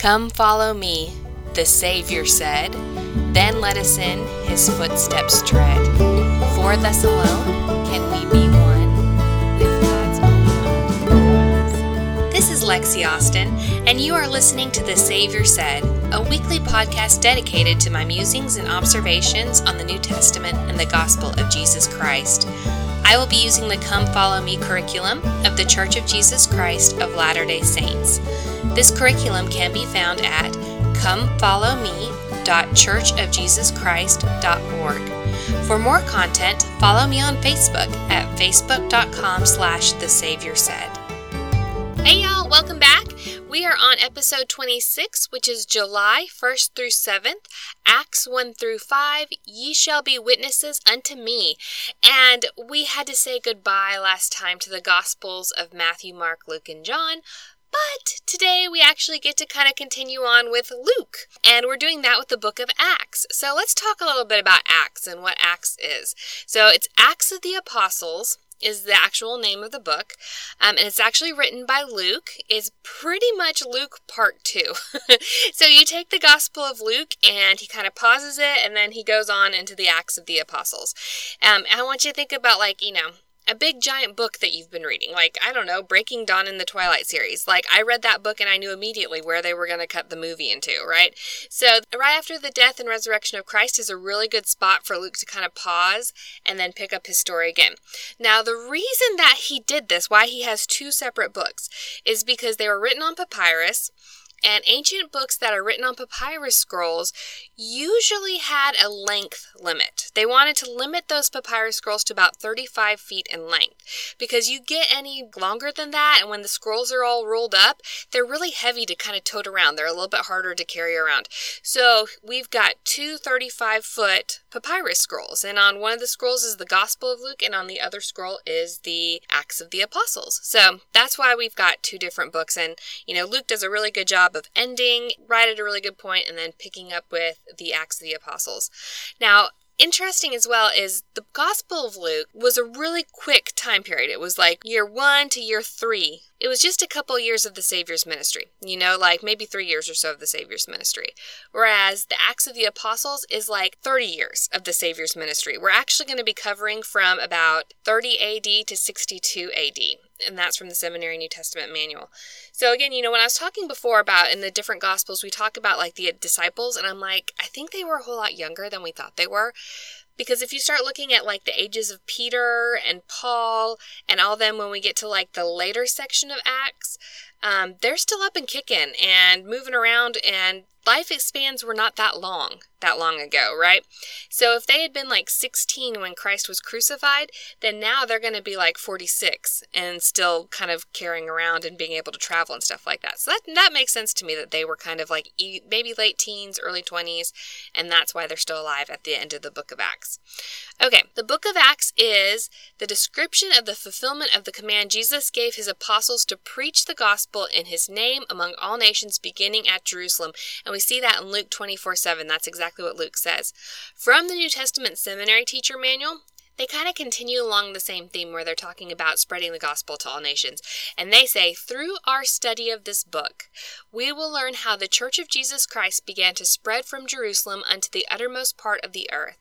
Come follow me, the Savior said, then let us in his footsteps tread. For thus alone can we be one with God's own eyes. This is Lexi Austin, and you are listening to The Savior Said, a weekly podcast dedicated to my musings and observations on the New Testament and the Gospel of Jesus Christ. I will be using the Come Follow Me curriculum of the Church of Jesus Christ of Latter-day Saints. This curriculum can be found at comefollowme.churchofjesuschrist.org. For more content, follow me on Facebook at facebook.com/thesaviorsaid. Hey y'all, welcome back. We are on episode 26, which is July 1st through 7th, Acts 1 through 5, Ye Shall Be Witnesses Unto Me. And we had to say goodbye last time to the Gospels of Matthew, Mark, Luke, and John. But today we actually get to kind of continue on with Luke, and we're doing that with the book of Acts. So let's talk a little bit about Acts and what Acts is. So it's Acts of the Apostles is the actual name of the book, and it's actually written by Luke. It's pretty much Luke part 2. So you take the Gospel of Luke, and he kind of pauses it, and then he goes on into the Acts of the Apostles. I want you to think about, like, you know, a big giant book that you've been reading, like, I don't know, Breaking Dawn in the Twilight series. Like, I read that book and I knew immediately where they were going to cut the movie into, right? So right after the death and resurrection of Christ is a really good spot for Luke to kind of pause and then pick up his story again. Now, the reason that he did this, why he has two separate books, is because they were written on papyrus. And ancient books that are written on papyrus scrolls usually had a length limit. They wanted to limit those papyrus scrolls to about 35 feet in length, because you get any longer than that, and when the scrolls are all rolled up, they're really heavy to kind of tote around. They're a little bit harder to carry around. So we've got two 35-foot papyrus scrolls, and on one of the scrolls is the Gospel of Luke, and on the other scroll is the Acts of the Apostles. So that's why we've got two different books, and, you know, Luke does a really good job of ending right at a really good point and then picking up with the Acts of the Apostles. Now, interesting as well is the Gospel of Luke was a really quick time period. It was like year 1 to year 3. It was just a couple years of the Savior's ministry, you know, like maybe 3 years or so of the Savior's ministry. Whereas the Acts of the Apostles is like 30 years of the Savior's ministry. We're actually going to be covering from about 30 AD to 62 AD. And that's from the Seminary New Testament Manual. So again, you know, when I was talking before about in the different Gospels, we talk about like the disciples, and I'm like, I think they were a whole lot younger than we thought they were. Because if you start looking at like the ages of Peter and Paul and all them, when we get to like the later section of Acts, they're still up and kicking and moving around, and life spans were not that long ago, right? So if they had been like 16 when Christ was crucified, then now they're going to be like 46 and still kind of carrying around and being able to travel and stuff like that. So that makes sense to me that they were kind of like maybe late teens, early 20s, and that's why they're still alive at the end of the book of Acts. Okay, the book of Acts is the description of the fulfillment of the command Jesus gave his apostles to preach the gospel in his name among all nations, beginning at Jerusalem. And we see that in Luke 24:7. That's exactly what Luke says. From the New Testament Seminary Teacher Manual, they kind of continue along the same theme where they're talking about spreading the gospel to all nations. And they say, through our study of this book, we will learn how the Church of Jesus Christ began to spread from Jerusalem unto the uttermost part of the earth.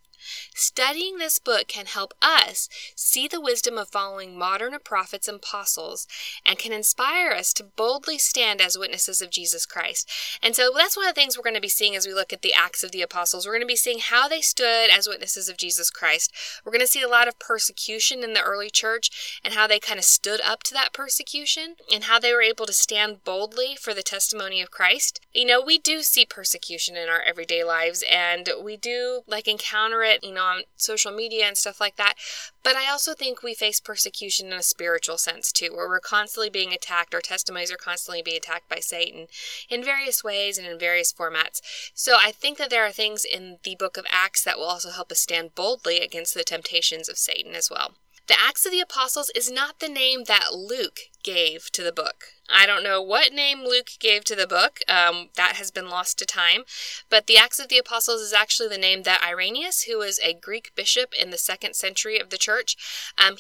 Studying this book can help us see the wisdom of following modern prophets and apostles, and can inspire us to boldly stand as witnesses of Jesus Christ. And so that's one of the things we're going to be seeing as we look at the Acts of the Apostles. We're going to be seeing how they stood as witnesses of Jesus Christ. We're going to see a lot of persecution in the early church and how they kind of stood up to that persecution and how they were able to stand boldly for the testimony of Christ. You know, we do see persecution in our everyday lives, and we do like encounter it, you know, on social media and stuff like that. But I also think we face persecution in a spiritual sense too, where we're constantly being attacked, our testimonies are constantly being attacked by Satan in various ways and in various formats. So I think that there are things in the book of Acts that will also help us stand boldly against the temptations of Satan as well. The Acts of the Apostles is not the name that Luke gave to the book. I don't know what name Luke gave to the book. That has been lost to time. But the Acts of the Apostles is actually the name that Irenaeus, who was a Greek bishop in the 2nd century of the church,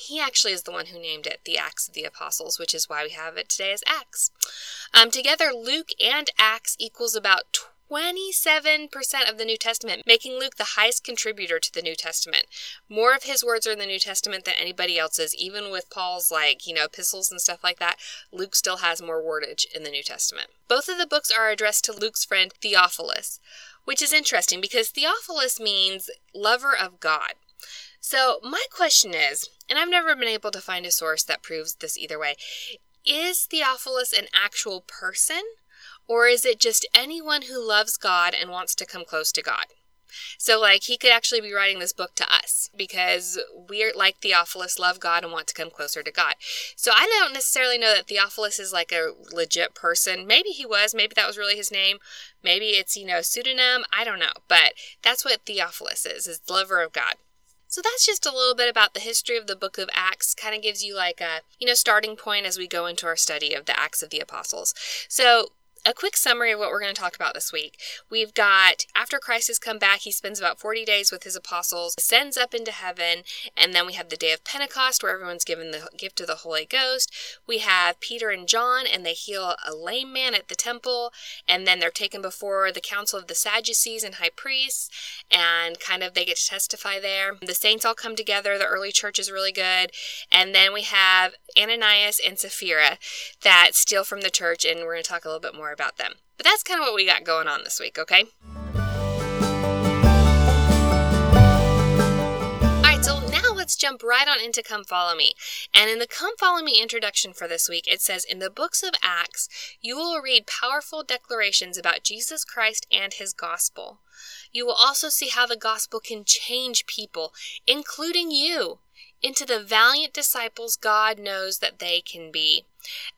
he actually is the one who named it the Acts of the Apostles, which is why we have it today as Acts. Together, Luke and Acts equals about 27% of the New Testament, making Luke the highest contributor to the New Testament. More of his words are in the New Testament than anybody else's. Even with Paul's, epistles and stuff like that, Luke still has more wordage in the New Testament. Both of the books are addressed to Luke's friend Theophilus, which is interesting because Theophilus means lover of God. So my question is, and I've never been able to find a source that proves this either way, is Theophilus an actual person? Or is it just anyone who loves God and wants to come close to God? So, he could actually be writing this book to us because we're like Theophilus, love God and want to come closer to God. So I don't necessarily know that Theophilus is a legit person. Maybe he was. Maybe that was really his name. Maybe it's, a pseudonym. I don't know. But that's what Theophilus is lover of God. So that's just a little bit about the history of the book of Acts. Kind of gives you a starting point as we go into our study of the Acts of the Apostles. So, a quick summary of what we're going to talk about this week. We've got, after Christ has come back, he spends about 40 days with his apostles, ascends up into heaven, and then we have the day of Pentecost where everyone's given the gift of the Holy Ghost. We have Peter and John, and they heal a lame man at the temple, and then they're taken before the council of the Sadducees and high priests, and they get to testify there. The saints all come together. The early church is really good. And then we have Ananias and Sapphira that steal from the church, and we're going to talk a little bit more about them. But that's kind of what we got going on this week, okay? Alright, so now let's jump right on into Come Follow Me. And in the Come Follow Me introduction for this week, it says, in the books of Acts, you will read powerful declarations about Jesus Christ and his gospel. You will also see how the gospel can change people, including you, into the valiant disciples God knows that they can be.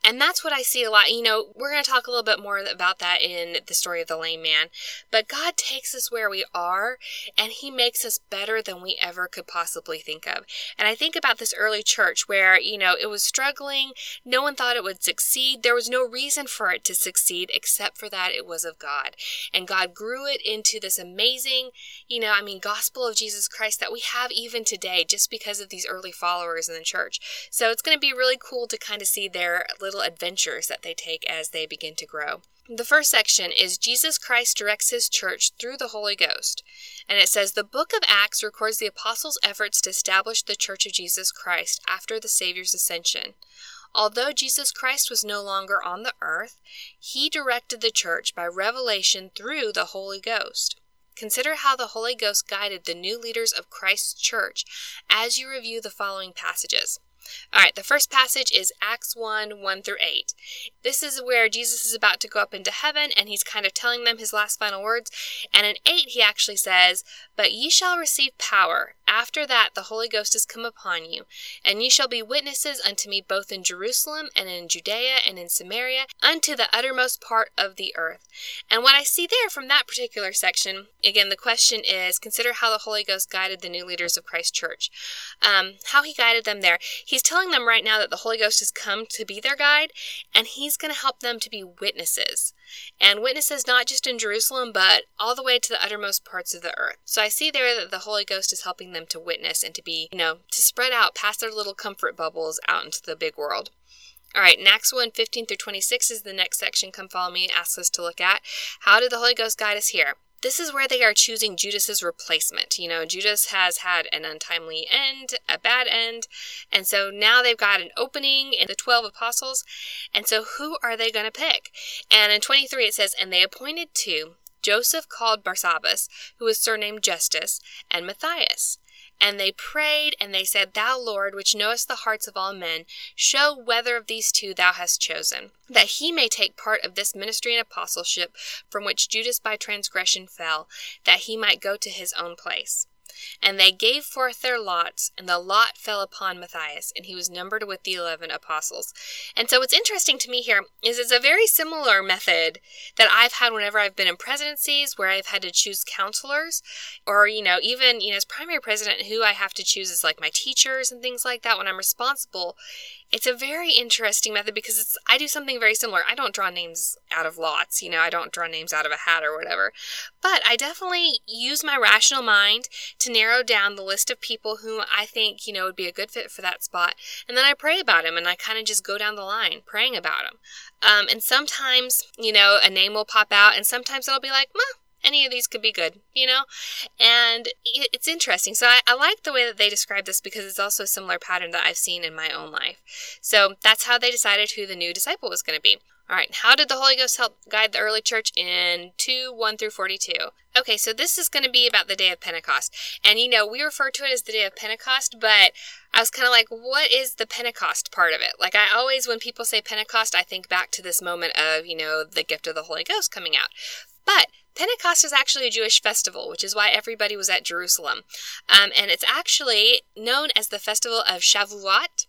And that's what I see a lot. We're going to talk a little bit more about that in the story of the lame man. But God takes us where we are, and he makes us better than we ever could possibly think of. And I think about this early church where, it was struggling. No one thought it would succeed. There was no reason for it to succeed except for that it was of God. And God grew it into this amazing, gospel of Jesus Christ that we have even today just because of these early followers in the church. So it's going to be really cool to see their little adventures that they take as they begin to grow. The first section is Jesus Christ directs his church through the Holy Ghost. And it says, the book of Acts records the apostles' efforts to establish the Church of Jesus Christ after the Savior's ascension. Although Jesus Christ was no longer on the earth, he directed the church by revelation through the Holy Ghost. Consider how the Holy Ghost guided the new leaders of Christ's church as you review the following passages. All right, the first passage is Acts 1:1-8. This is where Jesus is about to go up into heaven, and he's telling them his last final words. And in 8, he actually says, but ye shall receive power. After that, the Holy Ghost is come upon you, and ye shall be witnesses unto me both in Jerusalem and in Judea and in Samaria, unto the uttermost part of the earth. And what I see there from that particular section, again, the question is, consider how the Holy Ghost guided the new leaders of Christ's church. How he guided them there. He's telling them right now that the Holy Ghost has come to be their guide, and he's going to help them to be witnesses. And witnesses not just in Jerusalem, but all the way to the uttermost parts of the earth. So I see there that the Holy Ghost is helping them to witness and to be, to spread out past their little comfort bubbles out into the big world. All right, Acts 1:15-26 is the next section Come Follow Me asks us to look at. How did the Holy Ghost guide us here? This is where they are choosing Judas's replacement. Judas has had an untimely end, a bad end, and so now they've got an opening in the 12 apostles, and so who are they going to pick? And in 23 it says, and they appointed two, Joseph called Barsabbas, who was surnamed Justus, and Matthias. And they prayed, and they said, thou Lord, which knowest the hearts of all men, show whether of these two thou hast chosen, that he may take part of this ministry and apostleship, from which Judas by transgression fell, that he might go to his own place. And they gave forth their lots, and the lot fell upon Matthias, and he was numbered with the 11 apostles. And so what's interesting to me here is it's a very similar method that I've had whenever I've been in presidencies, where I've had to choose counselors, or, even, as primary president, who I have to choose is like my teachers and things like that when I'm responsible. It's a very interesting method because I do something very similar. I don't draw names out of lots, I don't draw names out of a hat or whatever. But I definitely use my rational mind to narrow down the list of people whom I think, would be a good fit for that spot. And then I pray about them, and I kind of just go down the line praying about them. And sometimes, a name will pop out, and sometimes it'll be like, any of these could be good, and it's interesting. So I like the way that they describe this because it's also a similar pattern that I've seen in my own life. So that's how they decided who the new disciple was going to be. All right, how did the Holy Ghost help guide the early church in 2:1 through 42? Okay, so this is going to be about the day of Pentecost. And, we refer to it as the day of Pentecost, but I was kind of like, what is the Pentecost part of it? Like, I always, when people say Pentecost, I think back to this moment of, the gift of the Holy Ghost coming out. But Pentecost is actually a Jewish festival, which is why everybody was at Jerusalem. And it's actually known as the festival of Shavuot.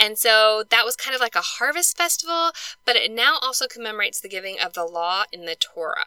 And so that was kind of like a harvest festival, but it now also commemorates the giving of the law in the Torah.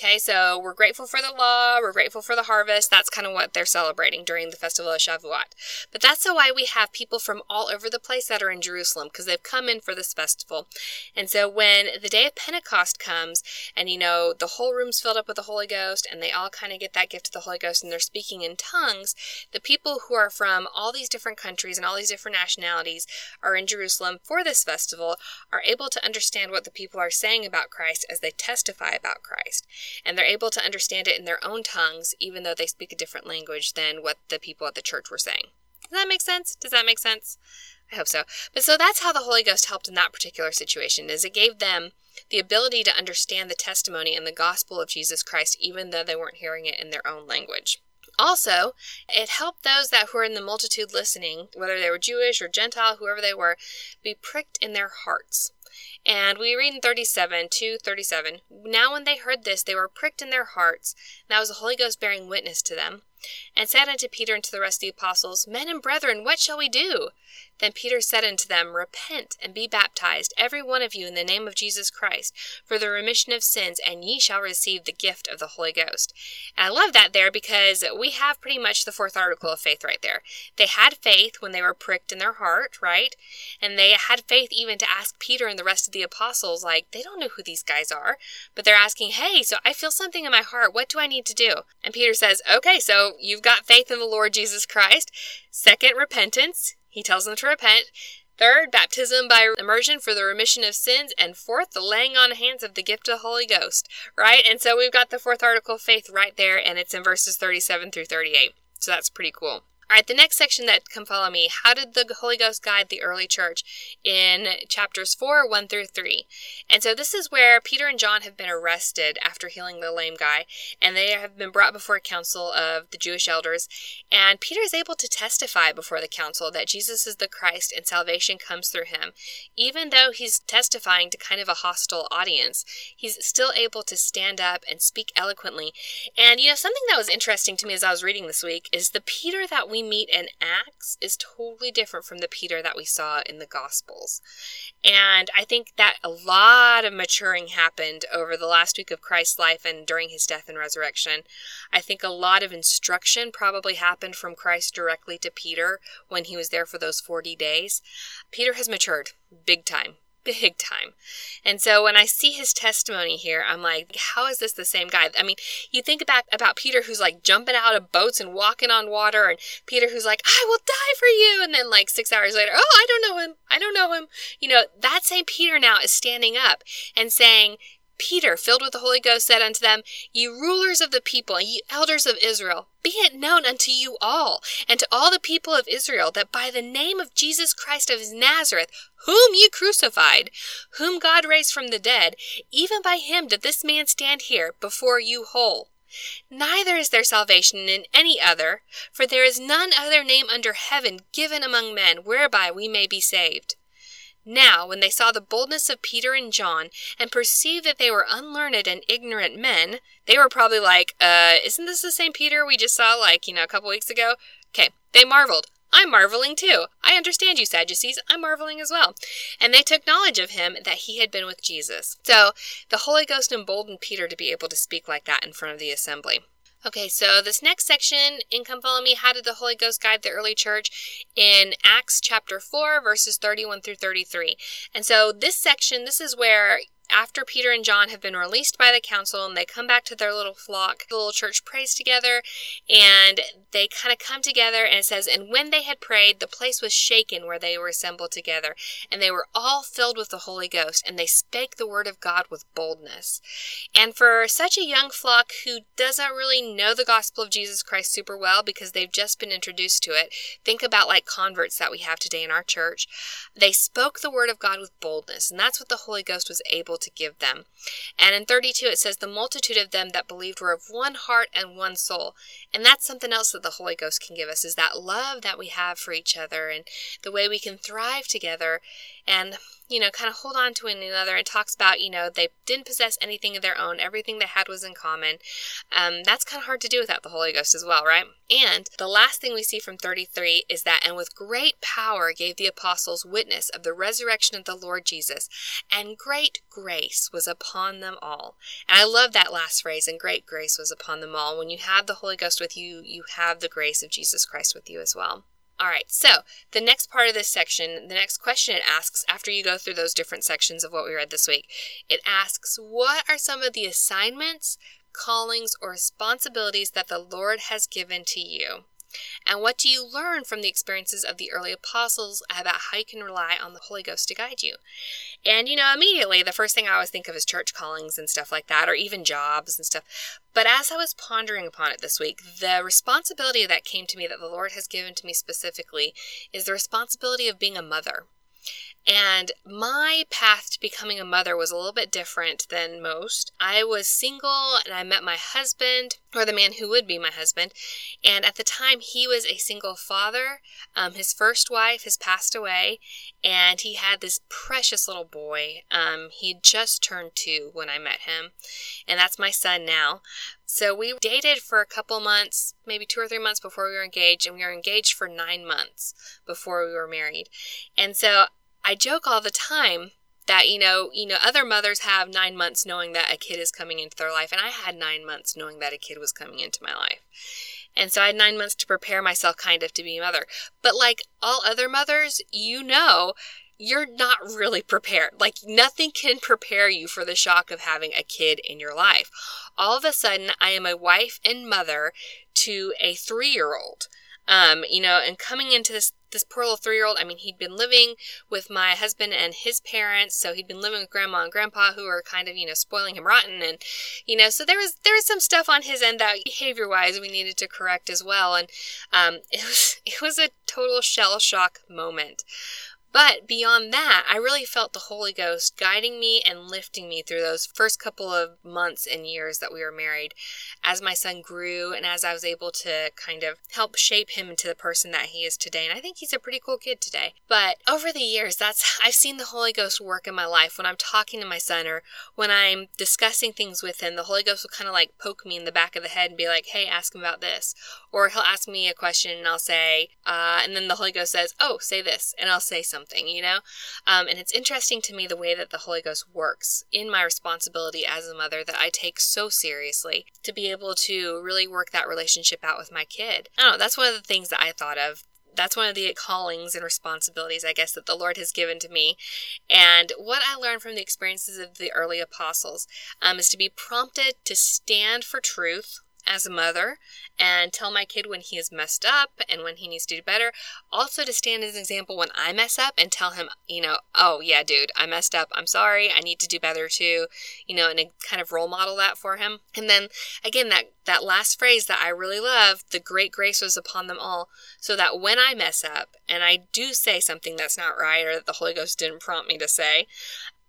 Okay, so we're grateful for the law, we're grateful for the harvest. That's kind of what they're celebrating during the festival of Shavuot. But that's why we have people from all over the place that are in Jerusalem, because they've come in for this festival. And so when the day of Pentecost comes, and the whole room's filled up with the Holy Ghost, and they all kind of get that gift of the Holy Ghost, and they're speaking in tongues, the people who are from all these different countries and all these different nationalities are in Jerusalem for this festival, are able to understand what the people are saying about Christ as they testify about Christ. And they're able to understand it in their own tongues, even though they speak a different language than what the people at the church were saying. Does that make sense? I hope so. But so that's how the Holy Ghost helped in that particular situation, is it gave them the ability to understand the testimony and the gospel of Jesus Christ, even though they weren't hearing it in their own language. Also, it helped those that were in the multitude listening, whether they were Jewish or Gentile, whoever they were, be pricked in their hearts. And we read in 2:37, "Now when they heard this, they were pricked in their hearts, and that was the Holy Ghost bearing witness to them, and said unto Peter and to the rest of the apostles, Men and brethren, what shall we do? Then Peter said unto them, Repent, and be baptized, every one of you, in the name of Jesus Christ, for the remission of sins, and ye shall receive the gift of the Holy Ghost." And I love that there because we have pretty much the fourth article of faith right there. They had faith when they were pricked in their heart, right? And they had faith even to ask Peter and the rest of the apostles, they don't know who these guys are, but they're asking, hey, so I feel something in my heart, what do I need to do? And Peter says, okay, so you've got faith in the Lord Jesus Christ. Second, repentance. He tells them to repent. Third, baptism by immersion for the remission of sins. And fourth, the laying on of hands of the gift of the Holy Ghost, right? And so we've got the fourth article of faith right there, and it's in verses 37 through 38. So that's pretty cool. All right, the next section that Come Follow Me, how did the Holy Ghost guide the early church in chapters 4:1 through 3? And so this is where Peter and John have been arrested after healing the lame guy, and they have been brought before a council of the Jewish elders. And Peter is able to testify before the council that Jesus is the Christ and salvation comes through him. Even though he's testifying to kind of a hostile audience, he's still able to stand up and speak eloquently. And, something that was interesting to me as I was reading this week is the Peter that we meet in Acts is totally different from the Peter that we saw in the Gospels. And I think that a lot of maturing happened over the last week of Christ's life and during his death and resurrection. I think a lot of instruction probably happened from Christ directly to Peter when he was there for those 40 days. Peter has matured big time. And so when I see his testimony here, I'm like, how is this the same guy? I mean, you think about Peter who's jumping out of boats and walking on water, and Peter who's like, I will die for you. And then 6 hours later, oh, I don't know him. That same Peter now is standing up and saying, Peter, filled with the Holy Ghost, said unto them, Ye rulers of the people, ye elders of Israel, be it known unto you all, and to all the people of Israel, that by the name of Jesus Christ of Nazareth, whom ye crucified, whom God raised from the dead, even by him did this man stand here before you whole. Neither is there salvation in any other, for there is none other name under heaven given among men whereby we may be saved. Now, when they saw the boldness of Peter and John and perceived that they were unlearned and ignorant men, they were probably like, isn't this the same Peter we just saw, a couple weeks ago? Okay, they marveled. I'm marveling too. I understand you, Sadducees. I'm marveling as well. And they took knowledge of him that he had been with Jesus. So the Holy Ghost emboldened Peter to be able to speak like that in front of the assembly. Okay, so this next section in Come Follow Me, how did the Holy Ghost guide the early church, in Acts chapter 4, verses 31 through 33. And so this section, this is where after Peter and John have been released by the council and they come back to their little flock, the little church prays together, and they kind of come together, and it says, and when they had prayed, the place was shaken where they were assembled together, and they were all filled with the Holy Ghost, and they spake the word of God with boldness. And for such a young flock who doesn't really know the gospel of Jesus Christ super well because they've just been introduced to it, think about converts that we have today in our church. They spoke the word of God with boldness, and that's what the Holy Ghost was able to give them. And in 32 it says, the multitude of them that believed were of one heart and one soul. And that's something else that the Holy Ghost can give us, is that love that we have for each other and the way we can thrive together and, kind of hold on to one another. It talks about, they didn't possess anything of their own. Everything they had was in common. That's kind of hard to do without the Holy Ghost as well, right? And the last thing we see from 33 is that, and with great power gave the apostles witness of the resurrection of the Lord Jesus, and great grace was upon them all. And I love that last phrase, and great grace was upon them all. When you have the Holy Ghost with you, you have the grace of Jesus Christ with you as well. All right, so the next part of this section, the next question it asks, after you go through those different sections of what we read this week, it asks, what are some of the assignments, callings, or responsibilities that the Lord has given to you? And what do you learn from the experiences of the early apostles about how you can rely on the Holy Ghost to guide you? And, immediately the first thing I always think of is church callings and stuff like that, or even jobs and stuff. But as I was pondering upon it this week, the responsibility that came to me that the Lord has given to me specifically is the responsibility of being a mother. And my path to becoming a mother was a little bit different than most. I was single and I met my husband, or the man who would be my husband. And at the time, he was a single father. His first wife has passed away, and he had this precious little boy. He had just turned 2 when I met him, and that's my son now. So we dated for a couple months, maybe 2 or 3 months before we were engaged, and we were engaged for 9 months before we were married. And so I joke all the time that, other mothers have 9 months knowing that a kid is coming into their life, and I had 9 months knowing that a kid was coming into my life. And so I had 9 months to prepare myself kind of to be a mother. But like all other mothers, you're not really prepared. Nothing can prepare you for the shock of having a kid in your life. All of a sudden, I am a wife and mother to a 3-year-old. And coming into this poor little 3-year-old, he'd been living with my husband and his parents, so he'd been living with grandma and grandpa, who were kind of, spoiling him rotten, and, so there was some stuff on his end that behavior-wise we needed to correct as well, and it was a total shell shock moment. But beyond that, I really felt the Holy Ghost guiding me and lifting me through those first couple of months and years that we were married as my son grew and as I was able to kind of help shape him into the person that he is today. And I think he's a pretty cool kid today. But over the years, I've seen the Holy Ghost work in my life. When I'm talking to my son or when I'm discussing things with him, the Holy Ghost will kind of poke me in the back of the head and be like, hey, ask him about this. Or he'll ask me a question and I'll say, and then the Holy Ghost says, oh, say this. And I'll say something, and it's interesting to me the way that the Holy Ghost works in my responsibility as a mother that I take so seriously to be able to really work that relationship out with my kid. I don't know, that's one of the things that I thought of. That's one of the callings and responsibilities, I guess, that the Lord has given to me. And what I learned from the experiences of the early apostles is to be prompted to stand for truth as a mother and tell my kid when he is messed up and when he needs to do better. Also to stand as an example when I mess up and tell him, oh yeah, dude, I messed up. I'm sorry. I need to do better too, and kind of role model that for him. And then again, that last phrase that I really love, the great grace was upon them all, so that when I mess up and I do say something that's not right or that the Holy Ghost didn't prompt me to say,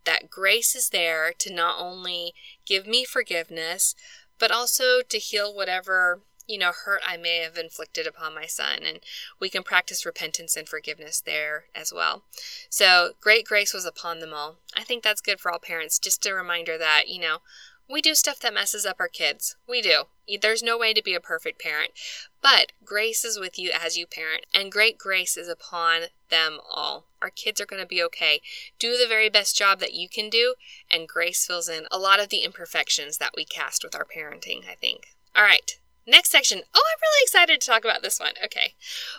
that grace is there to not only give me forgiveness, but also to heal whatever, hurt I may have inflicted upon my son. And we can practice repentance and forgiveness there as well. So great grace was upon them all. I think that's good for all parents. Just a reminder that, we do stuff that messes up our kids. We do. There's no way to be a perfect parent. But grace is with you as you parent, and great grace is upon them all. Our kids are going to be okay. Do the very best job that you can do, and grace fills in a lot of the imperfections that we cast with our parenting, I think. All right. Next section. Oh, I'm really excited to talk about this one. Okay.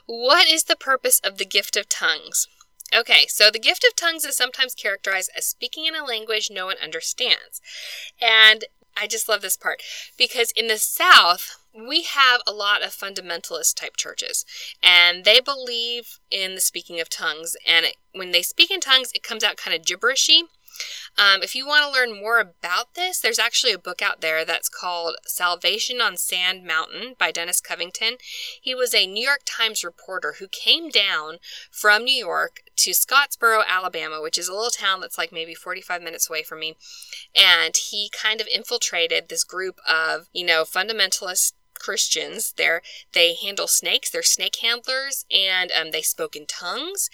What is the purpose of the gift of tongues? Okay, so the gift of tongues is sometimes characterized as speaking in a language no one understands. And I just love this part because in the South, we have a lot of fundamentalist type churches, and they believe in the speaking of tongues. And when they speak in tongues, it comes out kind of gibberishy. If you want to learn more about this, there's actually a book out there that's called Salvation on Sand Mountain by Dennis Covington. He was a New York Times reporter who came down from New York to Scottsboro, Alabama, which is a little town that's like maybe 45 minutes away from me. And he kind of infiltrated this group of, fundamentalist Christians there. They handle snakes. They're snake handlers, and they spoke in tongues,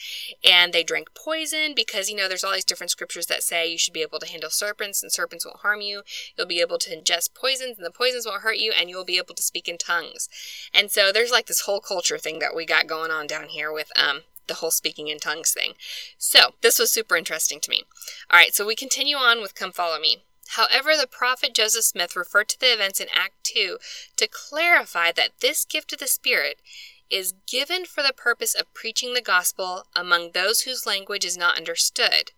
and they drank poison because, there's all these different scriptures that say you should be able to handle serpents, and serpents won't harm you. You'll be able to ingest poisons, and the poisons won't hurt you, and you'll be able to speak in tongues. And so there's like this whole culture thing that we got going on down here with the whole speaking in tongues thing. So this was super interesting to me. All right, so we continue on with Come Follow Me. However, the prophet Joseph Smith referred to the events in Act 2 to clarify that this gift of the Spirit is given for the purpose of preaching the gospel among those whose language is not understood.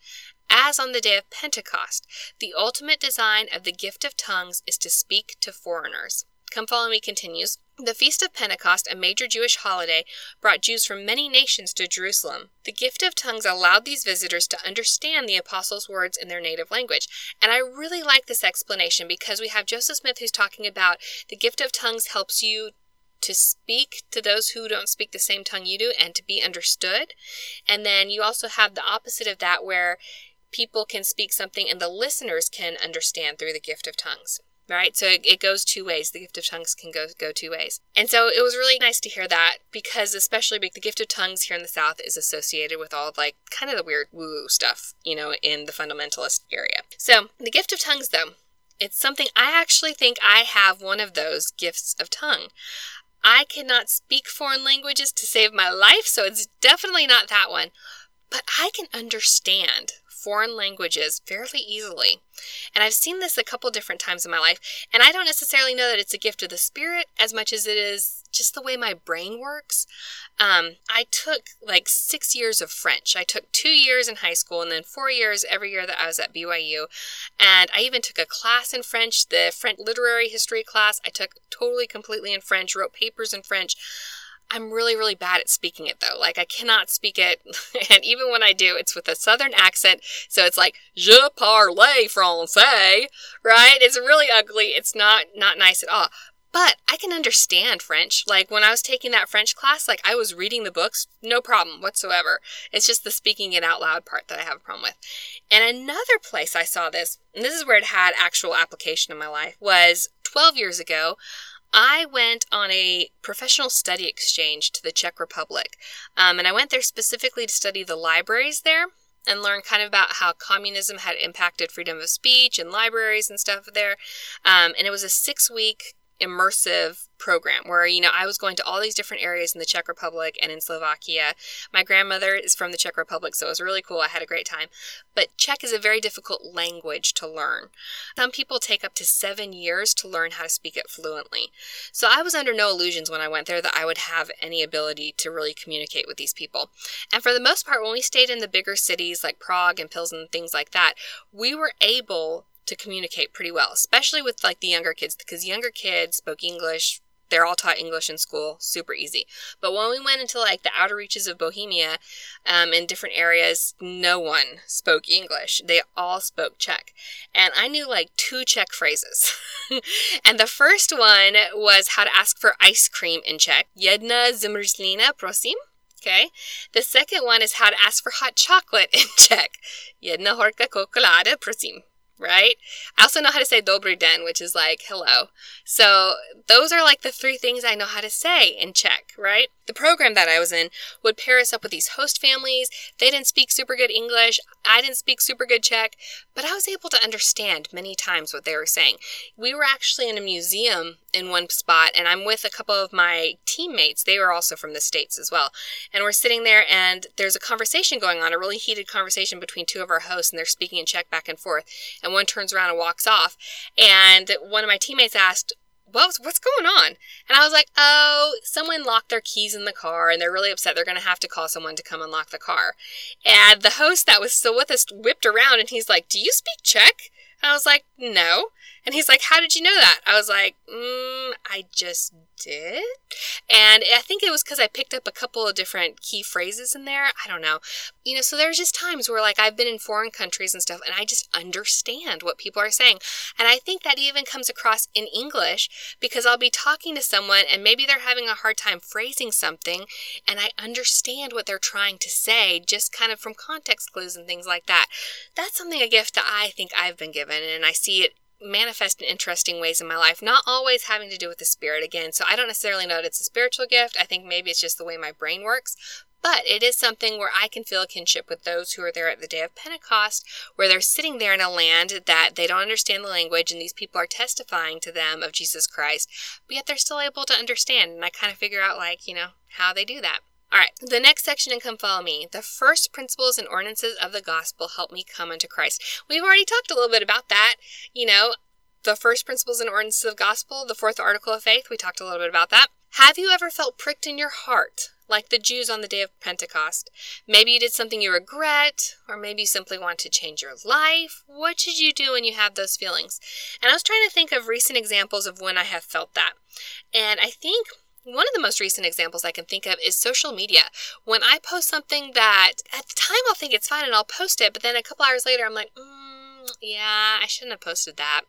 As on the day of Pentecost, the ultimate design of the gift of tongues is to speak to foreigners. Come Follow Me continues. The Feast of Pentecost, a major Jewish holiday, brought Jews from many nations to Jerusalem. The gift of tongues allowed these visitors to understand the apostles' words in their native language. And I really like this explanation because we have Joseph Smith who's talking about the gift of tongues helps you to speak to those who don't speak the same tongue you do and to be understood. And then you also have the opposite of that where people can speak something and the listeners can understand through the gift of tongues. Right? So it goes two ways. The gift of tongues can go two ways. And so it was really nice to hear that because especially the gift of tongues here in the South is associated with all of like kind of the weird woo-woo stuff, in the fundamentalist area. So the gift of tongues though, it's something I actually think I have one of those gifts of tongue. I cannot speak foreign languages to save my life, so it's definitely not that one. But I can understand foreign languages fairly easily. And I've seen this a couple different times in my life. And I don't necessarily know that it's a gift of the Spirit as much as it is just the way my brain works. I took like 6 years of French. I took 2 years in high school and then 4 years every year that I was at BYU. And I even took a class in French, the French literary history class. I took totally completely in French, wrote papers in French. I'm really, really bad at speaking it, though. Like, I cannot speak it, and even when I do, it's with a southern accent, so it's like, je parle français, right? It's really ugly. It's not nice at all, but I can understand French. Like, when I was taking that French class, like, I was reading the books, no problem whatsoever. It's just the speaking it out loud part that I have a problem with. And another place I saw this, and this is where it had actual application in my life, was 12 years ago, I went on a professional study exchange to the Czech Republic, and I went there specifically to study the libraries there and learn kind of about how communism had impacted freedom of speech and libraries and stuff there, and it was a 6-week immersive program where, I was going to all these different areas in the Czech Republic and in Slovakia. My grandmother is from the Czech Republic, so it was really cool. I had a great time. But Czech is a very difficult language to learn. Some people take up to 7 years to learn how to speak it fluently. So I was under no illusions when I went there that I would have any ability to really communicate with these people. And for the most part, when we stayed in the bigger cities like Prague and Pilsen and things like that, we were able to communicate pretty well, especially with like the younger kids, because younger kids spoke English. They're all taught English in school, super easy. But when we went into like the outer reaches of Bohemia and different areas, no one spoke English. They all spoke Czech. And I knew like 2 Czech phrases. And the first one was how to ask for ice cream in Czech. Jedna zmrzlina, prosím. Okay. The second one is how to ask for hot chocolate in Czech. Jedna horká čokoláda, prosím. right? I also know how to say Dobrý den, which is like, hello. So those are like the three things I know how to say in Czech, right? The program that I was in would pair us up with these host families. They didn't speak super good English. I didn't speak super good Czech, but I was able to understand many times what they were saying. We were actually in a museum in one spot, and I'm with a couple of my teammates. They were also from the States as well. And we're sitting there, and there's a conversation going on, a really heated conversation between two of our hosts, and they're speaking in Czech back and forth. And one turns around and walks off. And one of my teammates asked, what's going on? And I was like, oh, someone locked their keys in the car and they're really upset. They're going to have to call someone to come unlock the car. And the host that was still with us whipped around and he's like, do you speak Czech? And I was like, no. And he's like, how did you know that? I was like, I just did. And I think it was because I picked up a couple of different key phrases in there. I don't know. You know, so there's just times where like I've been in foreign countries and stuff and I just understand what people are saying. And I think that even comes across in English because I'll be talking to someone and maybe they're having a hard time phrasing something and I understand what they're trying to say just kind of from context clues and things like that. That's something, a gift that I think I've been given, and I see it manifest in interesting ways in my life, not always having to do with the spirit again. So I don't necessarily know that it's a spiritual gift. I think maybe it's just the way my brain works, but it is something where I can feel a kinship with those who are there at the day of Pentecost, where they're sitting there in a land that they don't understand the language, and these people are testifying to them of Jesus Christ, but yet they're still able to understand. And I kind of figure out, like, you know, how they do that. All right, the next section in Come Follow Me, the first principles and ordinances of the gospel help me come unto Christ. We've already talked a little bit about that, you know, the first principles and ordinances of the gospel, the fourth article of faith, we talked a little bit about that. Have you ever felt pricked in your heart, like the Jews on the day of Pentecost? Maybe you did something you regret, or maybe you simply want to change your life. What should you do when you have those feelings? And I was trying to think of recent examples of when I have felt that. And I think one of the most recent examples I can think of is social media. When I post something that at the time I'll think it's fine and I'll post it, but then a couple hours later I'm like, yeah, I shouldn't have posted that.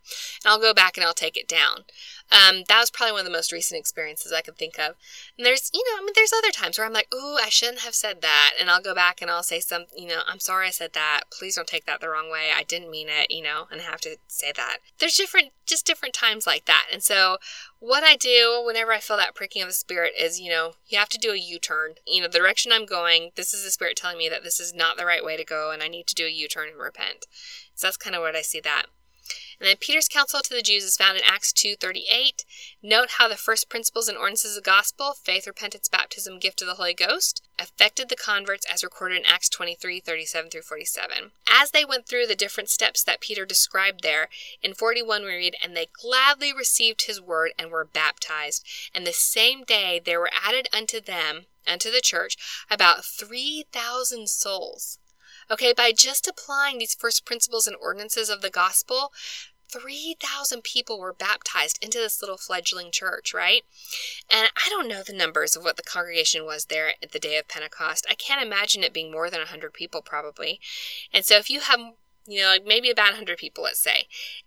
And I'll go back and I'll take it down. That was probably one of the most recent experiences I could think of. And there's, you know, I mean, there's other times where I'm like, ooh, I shouldn't have said that. And I'll go back and I'll say something, you know, I'm sorry I said that. Please don't take that the wrong way. I didn't mean it, you know, and I have to say that. There's different times like that. And so what I do whenever I feel that pricking of the spirit is, you know, you have to do a U-turn. You know, the direction I'm going, this is the spirit telling me that this is not the right way to go and I need to do a U-turn and repent. So that's kind of what I see that. And then Peter's counsel to the Jews is found in Acts 2:38. Note how the first principles and ordinances of the gospel, faith, repentance, baptism, gift of the Holy Ghost, affected the converts as recorded in Acts 23:37-47. As they went through the different steps that Peter described there, in 41 we read, and they gladly received his word and were baptized. And the same day there were added unto them, unto the church, about 3,000 souls. Okay, by just applying these first principles and ordinances of the gospel, 3,000 people were baptized into this little fledgling church, right? And I don't know the numbers of what the congregation was there at the day of Pentecost. I can't imagine it being more than 100 people probably. And so if you have, you know, like maybe about 100 people, let's say,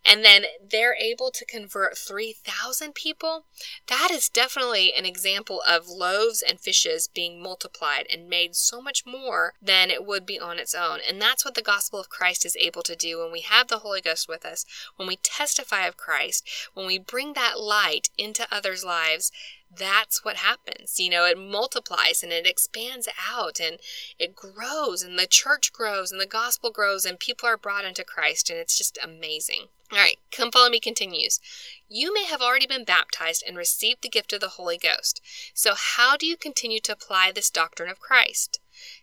and then they're able to convert 3,000 people, that is definitely an example of loaves and fishes being multiplied and made so much more than it would be on its own. And that's what the gospel of Christ is able to do when we have the Holy Ghost with us, when we testify of Christ, when we bring that light into others' lives. That's what happens. You know, it multiplies and it expands out and it grows and the church grows and the gospel grows and people are brought into Christ, and it's just amazing. All right, Come Follow Me continues. You may have already been baptized and received the gift of the Holy Ghost. So how do you continue to apply this doctrine of Christ?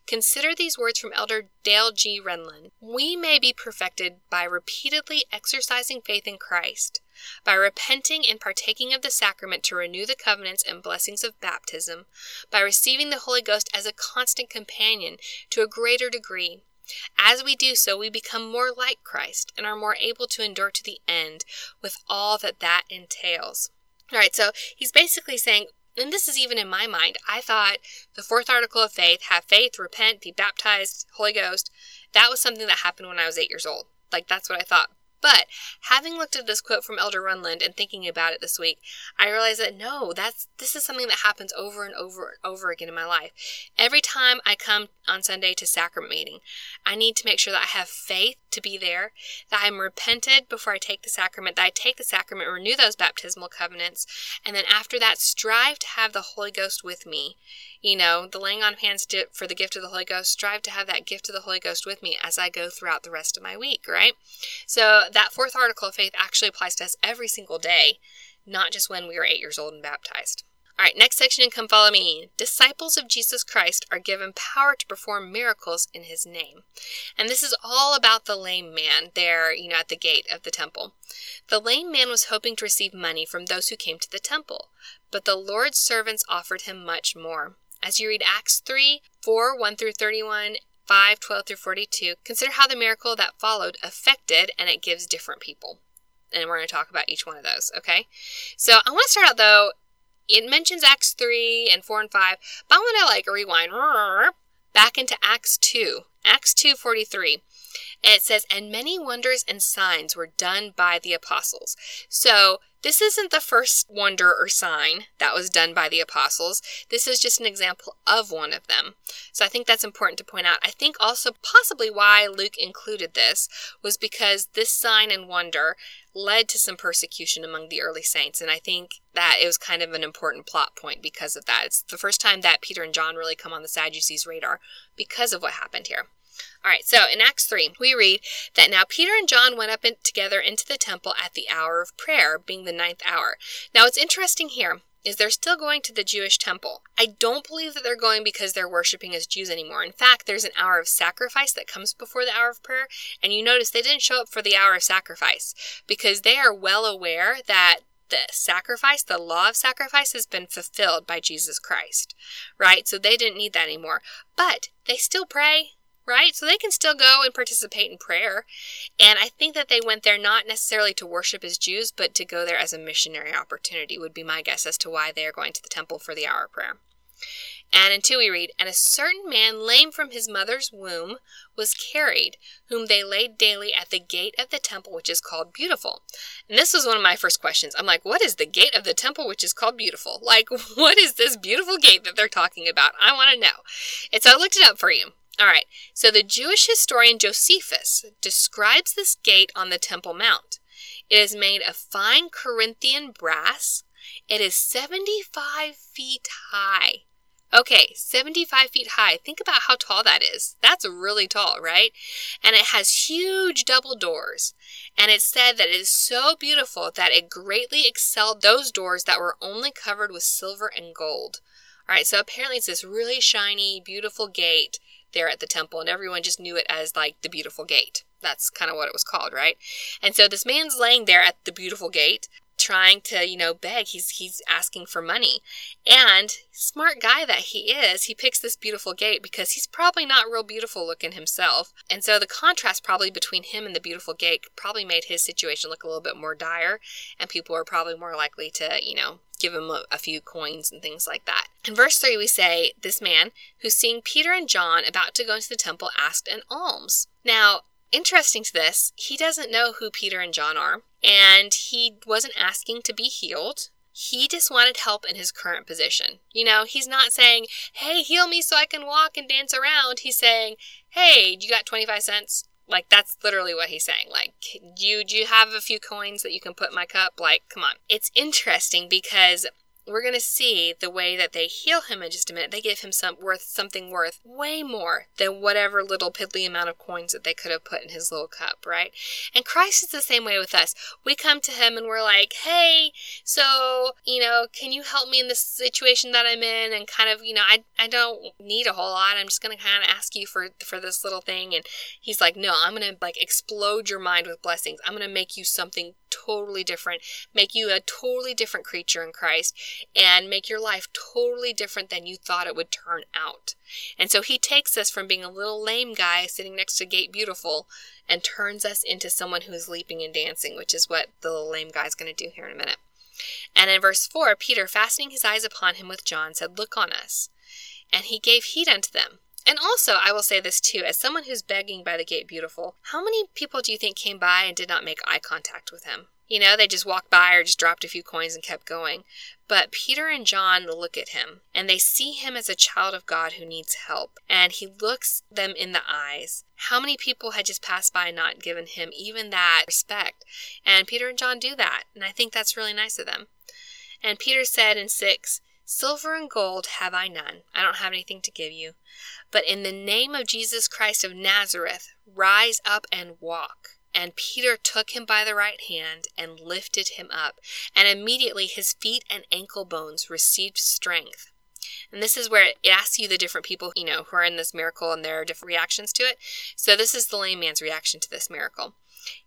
Consider these words from Elder Dale G. Renlund. We may be perfected by repeatedly exercising faith in Christ, by repenting and partaking of the sacrament to renew the covenants and blessings of baptism, by receiving the Holy Ghost as a constant companion to a greater degree. As we do so, we become more like Christ and are more able to endure to the end with all that entails. All right, so he's basically saying, and this is even in my mind, I thought the fourth article of faith, have faith, repent, be baptized, Holy Ghost, that was something that happened when I was 8 years old. Like, that's what I thought. But having looked at this quote from Elder Runland and thinking about it this week, I realized that no, this is something that happens over and over and over again in my life. Every time I come on Sunday to sacrament meeting, I need to make sure that I have faith to be there, that I'm repented before I take the sacrament, that I take the sacrament, renew those baptismal covenants, and then after that, strive to have the Holy Ghost with me. You know, the laying on of hands for the gift of the Holy Ghost, strive to have that gift of the Holy Ghost with me as I go throughout the rest of my week, right? So that fourth article of faith actually applies to us every single day, not just when we were 8 years old and baptized. All right, next section in Come Follow Me. Disciples of Jesus Christ are given power to perform miracles in his name. And this is all about the lame man there, you know, at the gate of the temple. The lame man was hoping to receive money from those who came to the temple, but the Lord's servants offered him much more. As you read Acts 3, 4, 1 through 31, 5, 12 through 42, consider how the miracle that followed affected and it gives different people. And we're going to talk about each one of those, okay? So I want to start out, though, it mentions Acts 3 and 4 and 5, but I want to rewind back into Acts 2. Acts 2:43. It says, and many wonders and signs were done by the apostles. So this isn't the first wonder or sign that was done by the apostles. This is just an example of one of them. So I think that's important to point out. I think also possibly why Luke included this was because this sign and wonder led to some persecution among the early saints. And I think that it was kind of an important plot point because of that. It's the first time that Peter and John really come on the Sadducees' radar because of what happened here. All right, so in Acts 3, we read that now Peter and John went up together into the temple at the hour of prayer, being the 9th hour. Now, what's interesting here is they're still going to the Jewish temple. I don't believe that they're going because they're worshiping as Jews anymore. In fact, there's an hour of sacrifice that comes before the hour of prayer, and you notice they didn't show up for the hour of sacrifice because they are well aware that the sacrifice, the law of sacrifice, has been fulfilled by Jesus Christ, right? So they didn't need that anymore, but they still pray, right? So they can still go and participate in prayer. And I think that they went there not necessarily to worship as Jews, but to go there as a missionary opportunity would be my guess as to why they are going to the temple for the hour of prayer. And in 2 we read, and a certain man lame from his mother's womb was carried, whom they laid daily at the gate of the temple, which is called Beautiful. And this was one of my first questions. I'm like, what is the gate of the temple, which is called Beautiful? Like, what is this beautiful gate that they're talking about? I want to know. And so I looked it up for you. All right, so the Jewish historian Josephus describes this gate on the Temple Mount. It is made of fine Corinthian brass. It is 75 feet high. Okay, 75 feet high. Think about how tall that is. That's really tall, right? And it has huge double doors. And it's said that it is so beautiful that it greatly excelled those doors that were only covered with silver and gold. All right, so apparently it's this really shiny, beautiful gate there at the temple, and everyone just knew it as the Beautiful Gate. That's kind of what it was called, right? And so this man's laying there at the Beautiful Gate trying to, beg. He's asking for money. And smart guy that he is, he picks this beautiful gate because he's probably not real beautiful looking himself. And so the contrast probably between him and the beautiful gate probably made his situation look a little bit more dire, and people are probably more likely to, give him a few coins and things like that. In verse 3, we say, this man, who seeing Peter and John about to go into the temple, asked an alms. Now, interesting to this, he doesn't know who Peter and John are, and he wasn't asking to be healed. He just wanted help in his current position. He's not saying, hey, heal me so I can walk and dance around. He's saying, hey, you got 25 cents? That's literally what he's saying. Do you have a few coins that you can put in my cup? Come on. It's interesting because we're going to see the way that they heal him in just a minute. They give him something worth way more than whatever little piddly amount of coins that they could have put in his little cup, right? And Christ is the same way with us. We come to him and we're like, hey, so, can you help me in this situation that I'm in? And kind of, I don't need a whole lot. I'm just going to kind of ask you for this little thing. And he's like, no, I'm going to explode your mind with blessings. I'm going to make you something totally different, make you a totally different creature in Christ, and make your life totally different than you thought it would turn out. And so he takes us from being a little lame guy sitting next to Gate Beautiful and turns us into someone who's leaping and dancing, which is what the little lame guy's going to do here in a minute. And in verse 4, Peter, fastening his eyes upon him with John, said, Look on us. And he gave heed unto them, And also, I will say this too, as someone who's begging by the gate beautiful, how many people do you think came by and did not make eye contact with him? You know, they just walked by or just dropped a few coins and kept going. But Peter and John look at him, and they see him as a child of God who needs help. And he looks them in the eyes. How many people had just passed by and not given him even that respect? And Peter and John do that, and I think that's really nice of them. And Peter said in 6, "Silver and gold have I none. I don't have anything to give you. But in the name of Jesus Christ of Nazareth, rise up and walk." And Peter took him by the right hand and lifted him up. And immediately his feet and ankle bones received strength. And this is where it asks you the different people, you know, who are in this miracle and their different reactions to it. So this is the lame man's reaction to this miracle.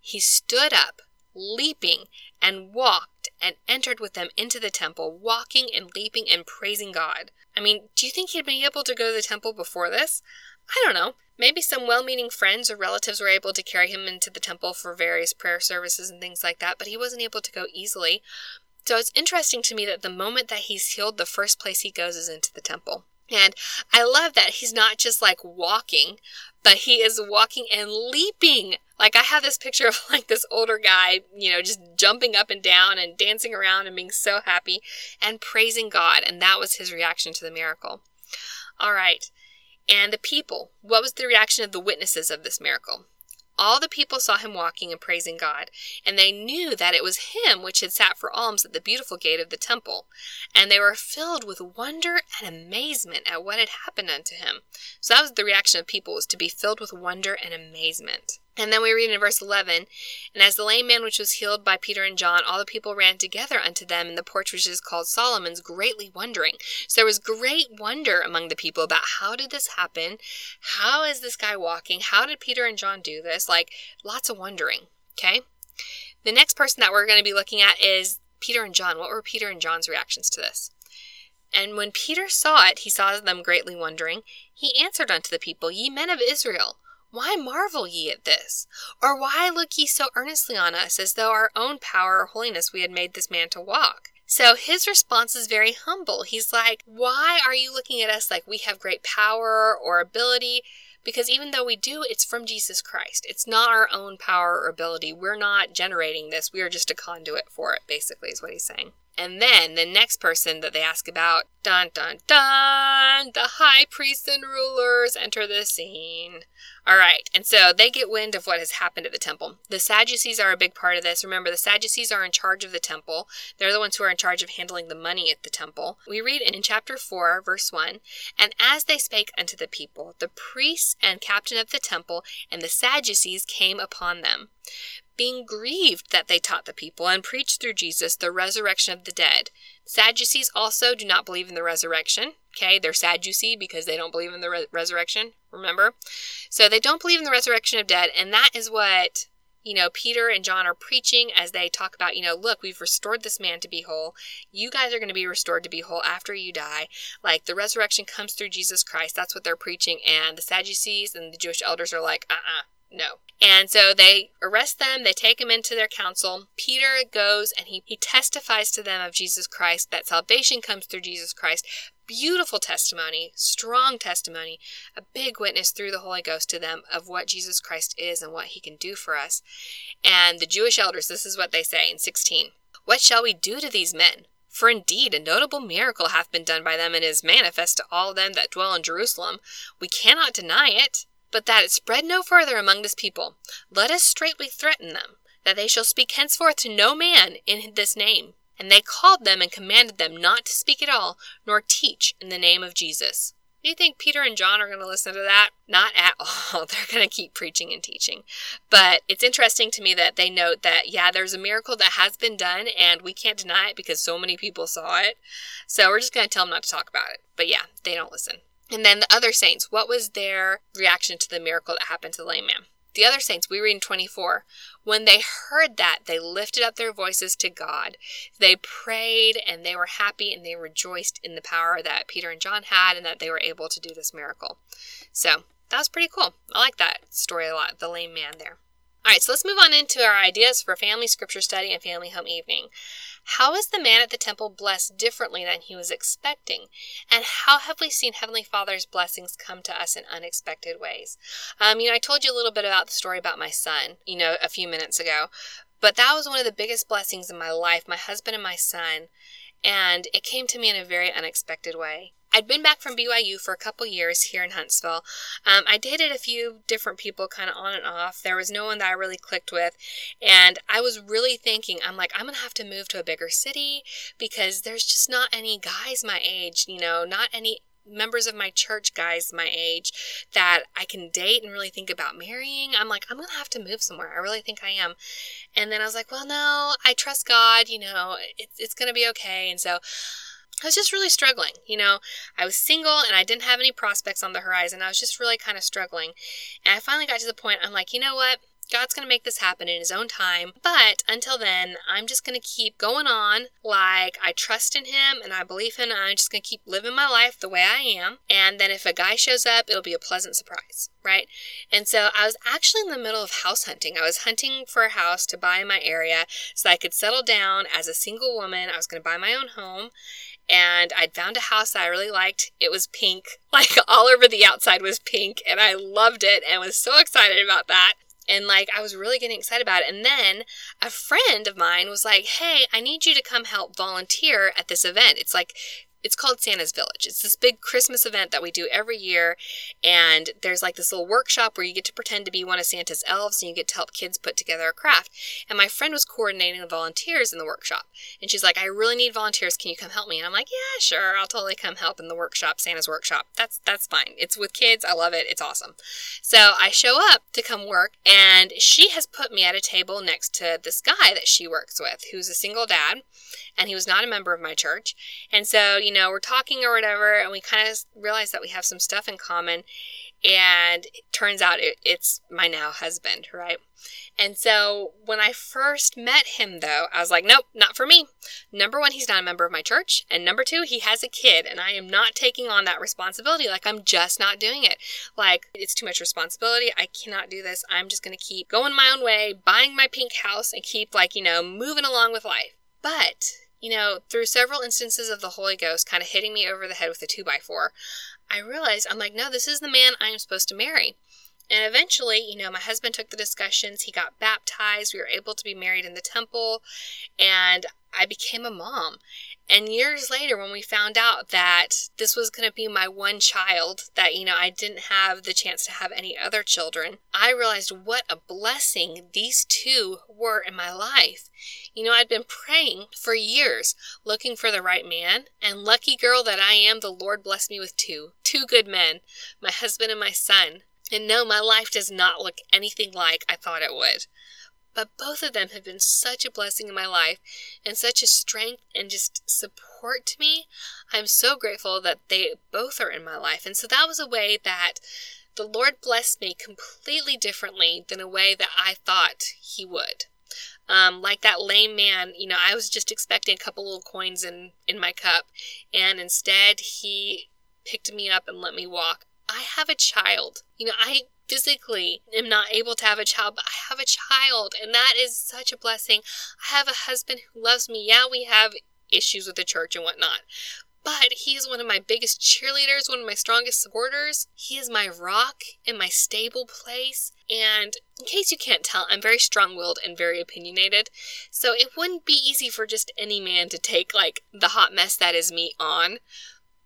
He stood up, leaping, and walked and entered with them into the temple, walking and leaping and praising God. I mean, do you think he'd been able to go to the temple before this? I don't know. Maybe some well-meaning friends or relatives were able to carry him into the temple for various prayer services and things like that, but he wasn't able to go easily. So it's interesting to me that the moment that he's healed, the first place he goes is into the temple. And I love that he's not just like walking, but he is walking and leaping. Like, I have this picture of like this older guy, you know, just jumping up and down and dancing around and being so happy and praising God. And that was his reaction to the miracle. All right. And the people, what was the reaction of the witnesses of this miracle? All the people saw him walking and praising God, and they knew that it was him which had sat for alms at the beautiful gate of the temple. And they were filled with wonder and amazement at what had happened unto him. So that was the reaction of people, was to be filled with wonder and amazement. And then we read in verse 11, "And as the lame man which was healed by Peter and John, all the people ran together unto them in the porch which is called Solomon's, greatly wondering." So there was great wonder among the people about how did this happen? How is this guy walking? How did Peter and John do this? Like, lots of wondering, okay? The next person that we're going to be looking at is Peter and John. What were Peter and John's reactions to this? "And when Peter saw it, he saw them greatly wondering. He answered unto the people, Ye men of Israel, why marvel ye at this? Or why look ye so earnestly on us, as though our own power or holiness we had made this man to walk?" So his response is very humble. He's like, why are you looking at us like we have great power or ability? Because even though we do, it's from Jesus Christ. It's not our own power or ability. We're not generating this. We are just a conduit for it, basically, is what he's saying. And then the next person that they ask about, dun, dun, dun, the high priests and rulers enter the scene. All right. And so they get wind of what has happened at the temple. The Sadducees are a big part of this. Remember, the Sadducees are in charge of the temple. They're the ones who are in charge of handling the money at the temple. We read in chapter 4, verse 1, "And as they spake unto the people, the priests and captain of the temple and the Sadducees came upon them, being grieved that they taught the people and preached through Jesus the resurrection of the dead." Sadducees also do not believe in the resurrection. Okay, they're Sadducee because they don't believe in the resurrection, remember? So they don't believe in the resurrection of dead, and that is what, you know, Peter and John are preaching as they talk about, you know, look, we've restored this man to be whole. You guys are going to be restored to be whole after you die. Like, the resurrection comes through Jesus Christ. That's what they're preaching, and the Sadducees and the Jewish elders are like, no. And so they arrest them, they take him into their council. Peter goes and he testifies to them of Jesus Christ, that salvation comes through Jesus Christ. Beautiful testimony, strong testimony, a big witness through the Holy Ghost to them of what Jesus Christ is and what he can do for us. And the Jewish elders, this is what they say in 16, "What shall we do to these men? For indeed a notable miracle hath been done by them, and is manifest to all them that dwell in Jerusalem. We cannot deny it. But that it spread no further among this people, let us straightly threaten them, that they shall speak henceforth to no man in this name. And they called them and commanded them not to speak at all, nor teach in the name of Jesus." Do you think Peter and John are going to listen to that? Not at all. They're going to keep preaching and teaching. But it's interesting to me that they note that, yeah, there's a miracle that has been done, and we can't deny it because so many people saw it. So we're just going to tell them not to talk about it. But yeah, they don't listen. And then the other saints, what was their reaction to the miracle that happened to the lame man? The other saints, we read in 24, "When they heard that, they lifted up their voices to God. They prayed, and they were happy, and they rejoiced in the power that Peter and John had, and that they were able to do this miracle." So that was pretty cool. I like that story a lot, the lame man there. All right, so let's move on into our ideas for family scripture study and family home evening. How is the man at the temple blessed differently than he was expecting? And how have we seen Heavenly Father's blessings come to us in unexpected ways? I told you a little bit about the story about my son, a few minutes ago. But that was one of the biggest blessings in my life, my husband and my son. And it came to me in a very unexpected way. I'd been back from BYU for a couple years here in Huntsville. I dated a few different people kind of on and off. There was no one that I really clicked with. And I was really thinking, I'm going to have to move to a bigger city because there's just not any guys my age, not any members of my church guys my age that I can date and really think about marrying. I'm going to have to move somewhere. I really think I am. And then I was like, well, no, I trust God, it's going to be okay. And so I was just really struggling, I was single and I didn't have any prospects on the horizon. I was just really kind of struggling. And I finally got to the point, I'm like, you know what? God's going to make this happen in his own time. But until then, I'm just going to keep going on. I trust in him and I believe him. And I'm just going to keep living my life the way I am. And then if a guy shows up, it'll be a pleasant surprise, right? And so I was actually in the middle of house hunting. I was hunting for a house to buy in my area so I could settle down as a single woman. I was going to buy my own home. And I'd found a house that I really liked. It was pink. All over the outside was pink. And I loved it and was so excited about that. And I was really getting excited about it. And then a friend of mine was like, hey, I need you to come help volunteer at this event. It's called Santa's Village. It's this big Christmas event that we do every year. And there's this little workshop where you get to pretend to be one of Santa's elves and you get to help kids put together a craft. And my friend was coordinating the volunteers in the workshop. And she's like, I really need volunteers. Can you come help me? And I'm like, yeah, sure. I'll totally come help in the workshop, Santa's workshop. That's fine. It's with kids. I love it. It's awesome. So I show up to come work and she has put me at a table next to this guy that she works with, who's a single dad. And he was not a member of my church. And so, we're talking or whatever, and we kind of realized that we have some stuff in common. And it turns out it's my now husband, right? And so when I first met him, though, I was like, nope, not for me. Number one, he's not a member of my church. And number two, he has a kid. And I am not taking on that responsibility. I'm just not doing it. It's too much responsibility. I cannot do this. I'm just going to keep going my own way, buying my pink house, and keep, moving along with life. But, through several instances of the Holy Ghost kind of hitting me over the head with a 2x4, I realized, no, this is the man I am supposed to marry. And eventually, my husband took the discussions. He got baptized. We were able to be married in the temple. And I became a mom. And years later, when we found out that this was going to be my one child, that, I didn't have the chance to have any other children, I realized what a blessing these two were in my life. I'd been praying for years, looking for the right man, and lucky girl that I am, the Lord blessed me with two good men, my husband and my son. And no, my life does not look anything like I thought it would. But both of them have been such a blessing in my life and such a strength and just support to me. I'm so grateful that they both are in my life. And so that was a way that the Lord blessed me completely differently than a way that I thought he would. That lame man, I was just expecting a couple little coins in my cup. And instead, he picked me up and let me walk. I have a child. I physically am not able to have a child, but I have a child, and that is such a blessing. I have a husband who loves me. Yeah, we have issues with the church and whatnot, but he is one of my biggest cheerleaders, one of my strongest supporters. He is my rock and my stable place. And in case you can't tell, I'm very strong-willed and very opinionated. So it wouldn't be easy for just any man to take the hot mess that is me on.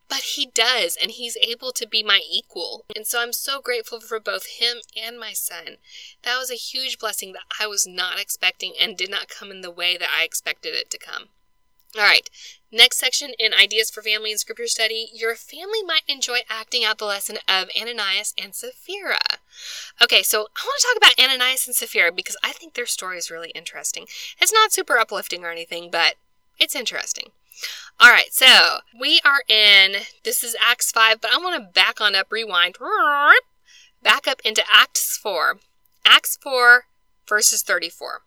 But he does, and he's able to be my equal. And so I'm so grateful for both him and my son. That was a huge blessing that I was not expecting and did not come in the way that I expected it to come. All right, next section in Ideas for Family and Scripture Study. Your family might enjoy acting out the lesson of Ananias and Sapphira. Okay, so I want to talk about Ananias and Sapphira because I think their story is really interesting. It's not super uplifting or anything, but it's interesting. All right, so we are this is Acts 5, but I want to back up into Acts 4. Acts 4, verses 34.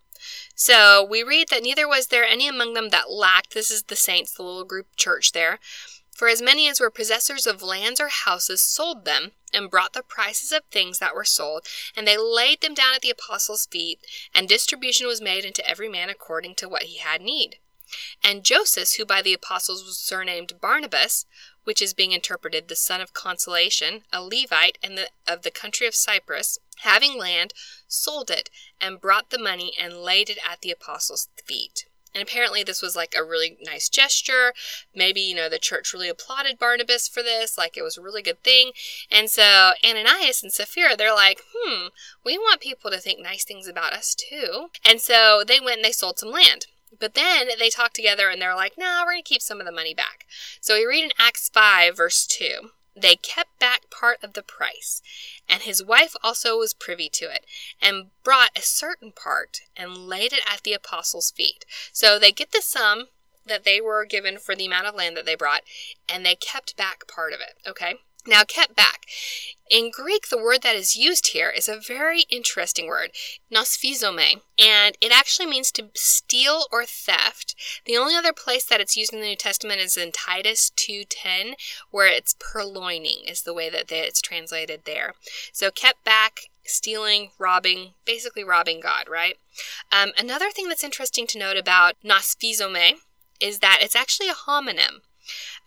So we read that neither was there any among them that lacked. This is the saints, the little group church there. For as many as were possessors of lands or houses sold them and brought the prices of things that were sold, and they laid them down at the apostles' feet, and distribution was made unto every man according to what he had need. And Joseph, who by the apostles was surnamed Barnabas, which is being interpreted the son of consolation, a Levite and of the country of Cyprus, having land, sold it and brought the money and laid it at the apostles' feet. And apparently this was like a really nice gesture. Maybe, the church really applauded Barnabas for this. Like, it was a really good thing. And so Ananias and Sapphira, they're like, we want people to think nice things about us too. And so they went and they sold some land. But then they talked together and they're like, no, we're going to keep some of the money back. So we read in Acts 5, verse 2. They kept back part of the price, and his wife also was privy to it, and brought a certain part and laid it at the apostles' feet. So they get the sum that they were given for the amount of land that they brought, and they kept back part of it, okay? Now, kept back. In Greek, the word that is used here is a very interesting word, nosphyzome, and it actually means to steal or theft. The only other place that it's used in the New Testament is in Titus 2:10, where it's purloining is the way that it's translated there. So kept back, stealing, robbing, basically robbing God, right? Another thing that's interesting to note about nosphyzome is that it's actually a homonym.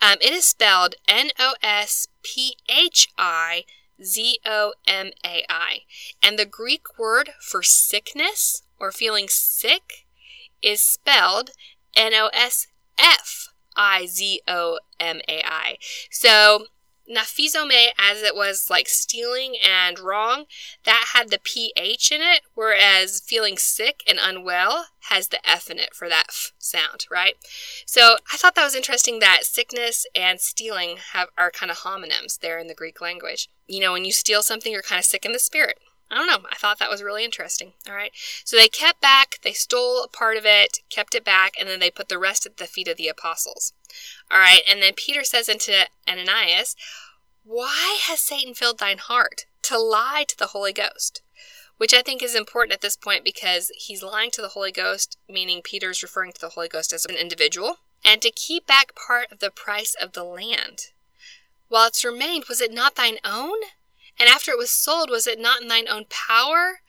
It is spelled Nospphizomai, and the Greek word for sickness or feeling sick is spelled Nosfizomai. So nosphyzomai, as it was like stealing and wrong, that had the ph in it, whereas feeling sick and unwell has the f in it for that f sound, right? So I thought that was interesting that sickness and stealing are kind of homonyms there in the Greek language. When you steal something, you're kind of sick in the spirit. I don't know. I thought that was really interesting. All right. So they kept back, they stole a part of it, kept it back, and then they put the rest at the feet of the apostles. All right. And then Peter says unto Ananias, why has Satan filled thine heart to lie to the Holy Ghost? Which I think is important at this point because he's lying to the Holy Ghost, meaning Peter's referring to the Holy Ghost as an individual, and to keep back part of the price of the land. While it's remained, was it not thine own? And after it was sold, was it not in thine own power?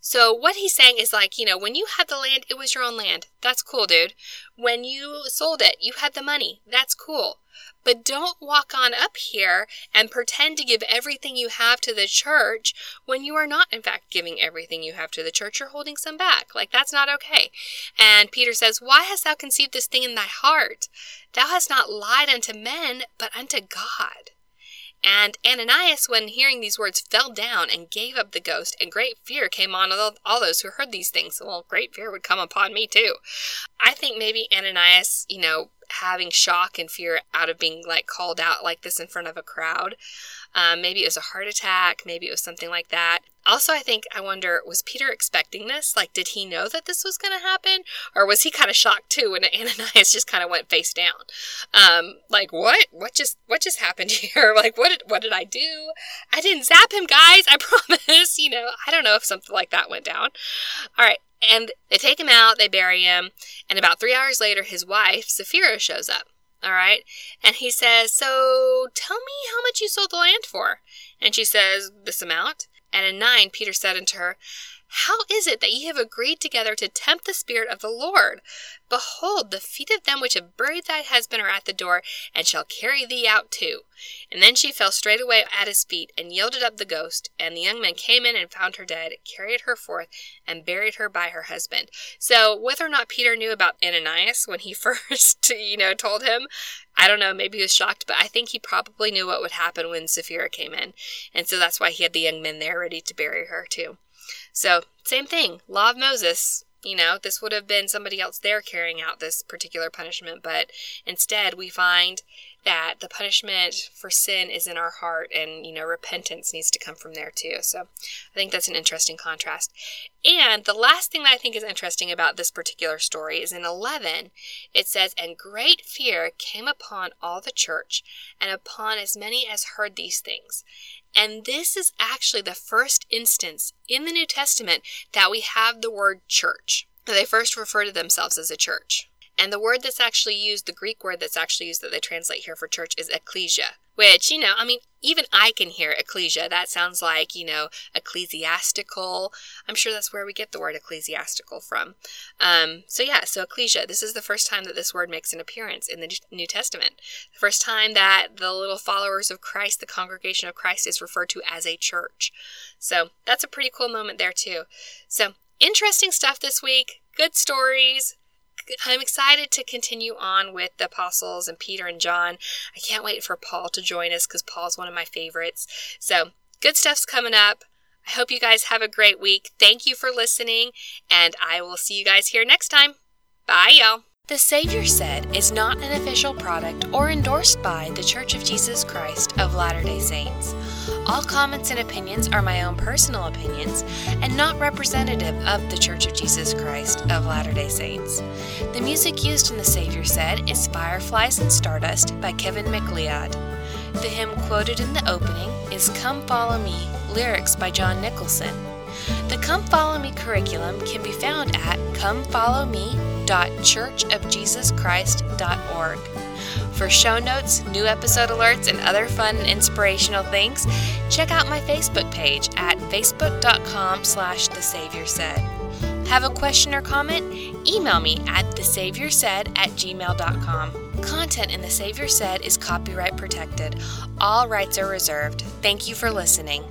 So what he's saying is like, when you had the land, it was your own land. That's cool, dude. When you sold it, you had the money. That's cool. But don't walk on up here and pretend to give everything you have to the church when you are not, in fact, giving everything you have to the church. You're holding some back. Like, that's not okay. And Peter says, why hast thou conceived this thing in thy heart? Thou hast not lied unto men, but unto God. And Ananias, when hearing these words, fell down and gave up the ghost, and great fear came on all those who heard these things. Well, great fear would come upon me too. I think maybe Ananias, having shock and fear out of being like called out like this in front of a crowd. Maybe it was a heart attack. Maybe it was something like that. Also, I wonder, was Peter expecting this? Like, did he know that this was going to happen? Or was he kind of shocked too when Ananias just kind of went face down? Like, what? What just happened here? Like, what did I do? I didn't zap him, guys. I promise. I don't know if something like that went down. All right. And they take him out, they bury him, and about 3 hours later, his wife, Sapphira, shows up, all right? And he says, so tell me how much you sold the land for. And she says, this amount. And in 9, Peter said unto her, how is it that ye have agreed together to tempt the Spirit of the Lord? Behold, the feet of them which have buried thy husband are at the door, and shall carry thee out too. And then she fell straightway at his feet, and yielded up the ghost. And the young men came in and found her dead, carried her forth, and buried her by her husband. So whether or not Peter knew about Ananias when he first, told him, I don't know, maybe he was shocked, but I think he probably knew what would happen when Sapphira came in. And so that's why he had the young men there ready to bury her too. So, same thing, law of Moses, this would have been somebody else there carrying out this particular punishment, but instead we find that the punishment for sin is in our heart, and, repentance needs to come from there too. So, I think that's an interesting contrast. And the last thing that I think is interesting about this particular story is in 11, it says, and great fear came upon all the church, and upon as many as heard these things. And this is actually the first instance in the New Testament that we have the word church. They first refer to themselves as a church. And the word that's actually used, the Greek word that's actually used that they translate here for church is ekklesia, which, you know, I mean, even I can hear ecclesia. That sounds like, you know, ecclesiastical. I'm sure that's where we get the word ecclesiastical from. So ecclesia. This is the first time that this word makes an appearance in the New Testament. The first time that the little followers of Christ, the congregation of Christ, is referred to as a church. So that's a pretty cool moment there too. So interesting stuff this week. Good stories. I'm excited to continue on with the apostles and Peter and John. I can't wait for Paul to join us because Paul's one of my favorites. So good stuff's coming up. I hope you guys have a great week. Thank you for listening, and I will see you guys here next time. Bye, y'all. The Savior Said is not an official product or endorsed by the Church of Jesus Christ of Latter-day Saints. All comments and opinions are my own personal opinions and not representative of the Church of Jesus Christ of Latter-day Saints. The music used in The Savior Said is Fireflies and Stardust by Kevin McLeod. The hymn quoted in the opening is Come Follow Me, lyrics by John Nicholson. The Come Follow Me curriculum can be found at comefollowme.churchofjesuschrist.org. For show notes, new episode alerts, and other fun and inspirational things, check out my Facebook page at facebook.com/thesaviorsaid. Have a question or comment? Email me at thesaviorsaid@gmail.com. Content in The Savior Said is copyright protected. All rights are reserved. Thank you for listening.